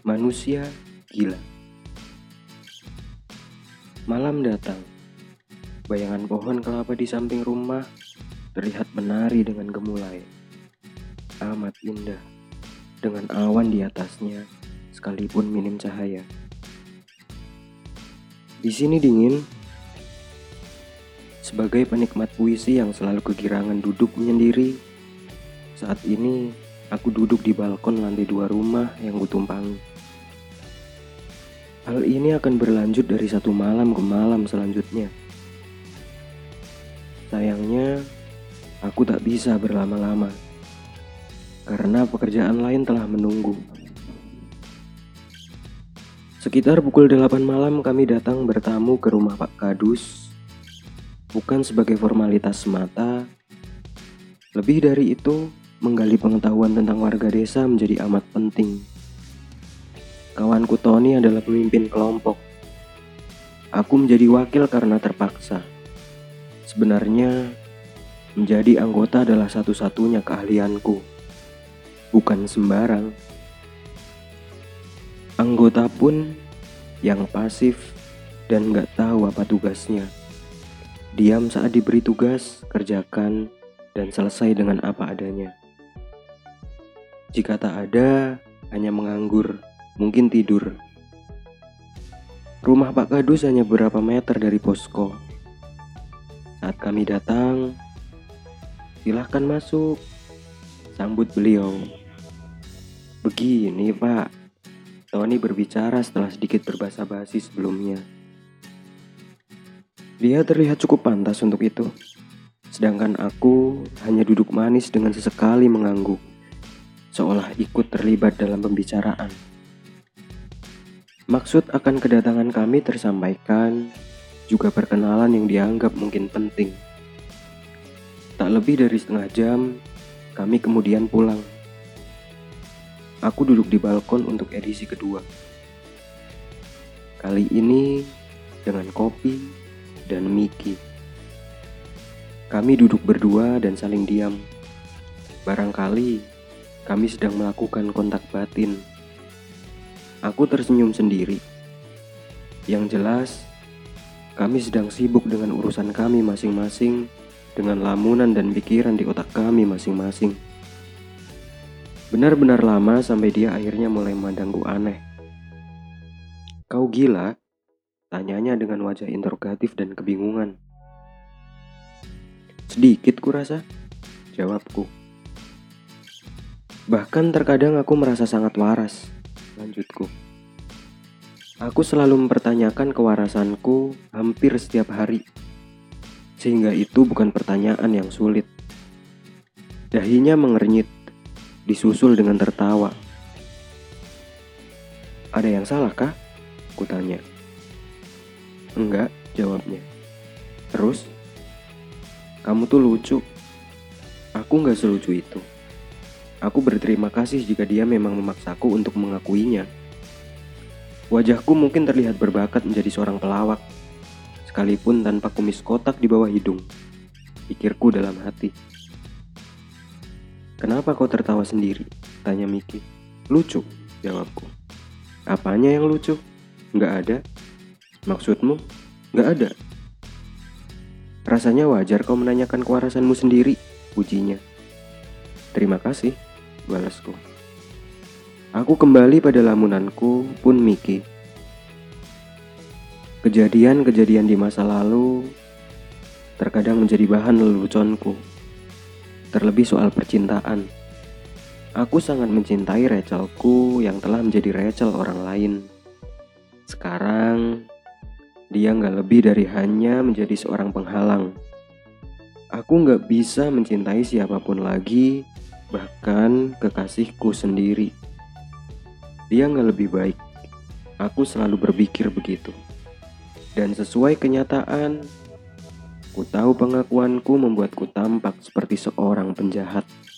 Manusia gila. Malam datang. Bayangan pohon kelapa di samping rumah terlihat menari dengan gemulai. Amat indah, dengan awan di atasnya sekalipun minim cahaya. Di sini dingin. Sebagai penikmat puisi yang selalu kegirangan duduk menyendiri, saat ini aku duduk di balkon lantai 2 rumah yang kutumpangi. Hal ini akan berlanjut dari satu malam ke malam selanjutnya. Sayangnya, aku tak bisa berlama-lama karena pekerjaan lain telah menunggu. Sekitar pukul 8 malam kami datang bertamu ke rumah Pak Kadus. Bukan sebagai formalitas semata, lebih dari itu, menggali pengetahuan tentang warga desa menjadi amat penting. Kawanku Tony adalah pemimpin kelompok. Aku menjadi wakil karena terpaksa. Sebenarnya, menjadi anggota adalah satu-satunya keahlianku. Bukan sembarang. Anggota pun yang pasif dan gak tahu apa tugasnya. Diam saat diberi tugas, kerjakan, dan selesai dengan apa adanya. Jika tak ada, hanya menganggur. Mungkin tidur. Rumah Pak Kadus hanya beberapa meter dari posko. Saat kami datang, "Silahkan masuk," sambut beliau. "Begini Pak," Tony berbicara setelah sedikit berbasa-basi sebelumnya. Dia terlihat cukup pantas untuk itu. Sedangkan aku hanya duduk manis dengan sesekali mengangguk, seolah ikut terlibat dalam pembicaraan. Maksud akan kedatangan kami tersampaikan, juga perkenalan yang dianggap mungkin penting. Tak lebih dari setengah jam, kami kemudian pulang. Aku duduk di balkon untuk edisi kedua. Kali ini dengan kopi dan Miki. Kami duduk berdua dan saling diam. Barangkali kami sedang melakukan kontak batin. Aku tersenyum sendiri. Yang jelas, kami sedang sibuk dengan urusan kami masing-masing, dengan lamunan dan pikiran di otak kami masing-masing. Benar-benar lama sampai dia akhirnya mulai memandangku aneh. "Kau gila?" tanyanya dengan wajah interrogatif dan kebingungan. "Sedikit kurasa," jawabku. "Bahkan terkadang aku merasa sangat waras," lanjutku. Aku selalu mempertanyakan kewarasanku hampir setiap hari, sehingga itu bukan pertanyaan yang sulit. Dahinya mengernyit, disusul dengan tertawa. "Ada yang salah kah?" kutanya. "Enggak," jawabnya. "Terus?" "Kamu tuh lucu." "Aku gak selucu itu." Aku berterima kasih jika dia memang memaksaku untuk mengakuinya. Wajahku mungkin terlihat berbakat menjadi seorang pelawak, sekalipun tanpa kumis kotak di bawah hidung, pikirku dalam hati. "Kenapa kau tertawa sendiri?" tanya Miki. "Lucu," jawabku. "Apanya yang lucu? Nggak ada." "Maksudmu?" "Nggak ada." "Rasanya wajar kau menanyakan kewarasanmu sendiri," pujinya. "Terima kasih," balasku. Aku kembali pada lamunanku pun Miki. Kejadian-kejadian di masa lalu terkadang menjadi bahan leluconku, terlebih soal percintaan. Aku sangat mencintai Rachelku yang telah menjadi Rachel orang lain. Sekarang dia gak lebih dari hanya menjadi seorang penghalang. Aku gak bisa mencintai siapapun lagi, bahkan kekasihku sendiri. Dia gak lebih baik, aku selalu berpikir begitu. Dan sesuai kenyataan, ku tahu pengakuanku membuatku tampak seperti seorang penjahat.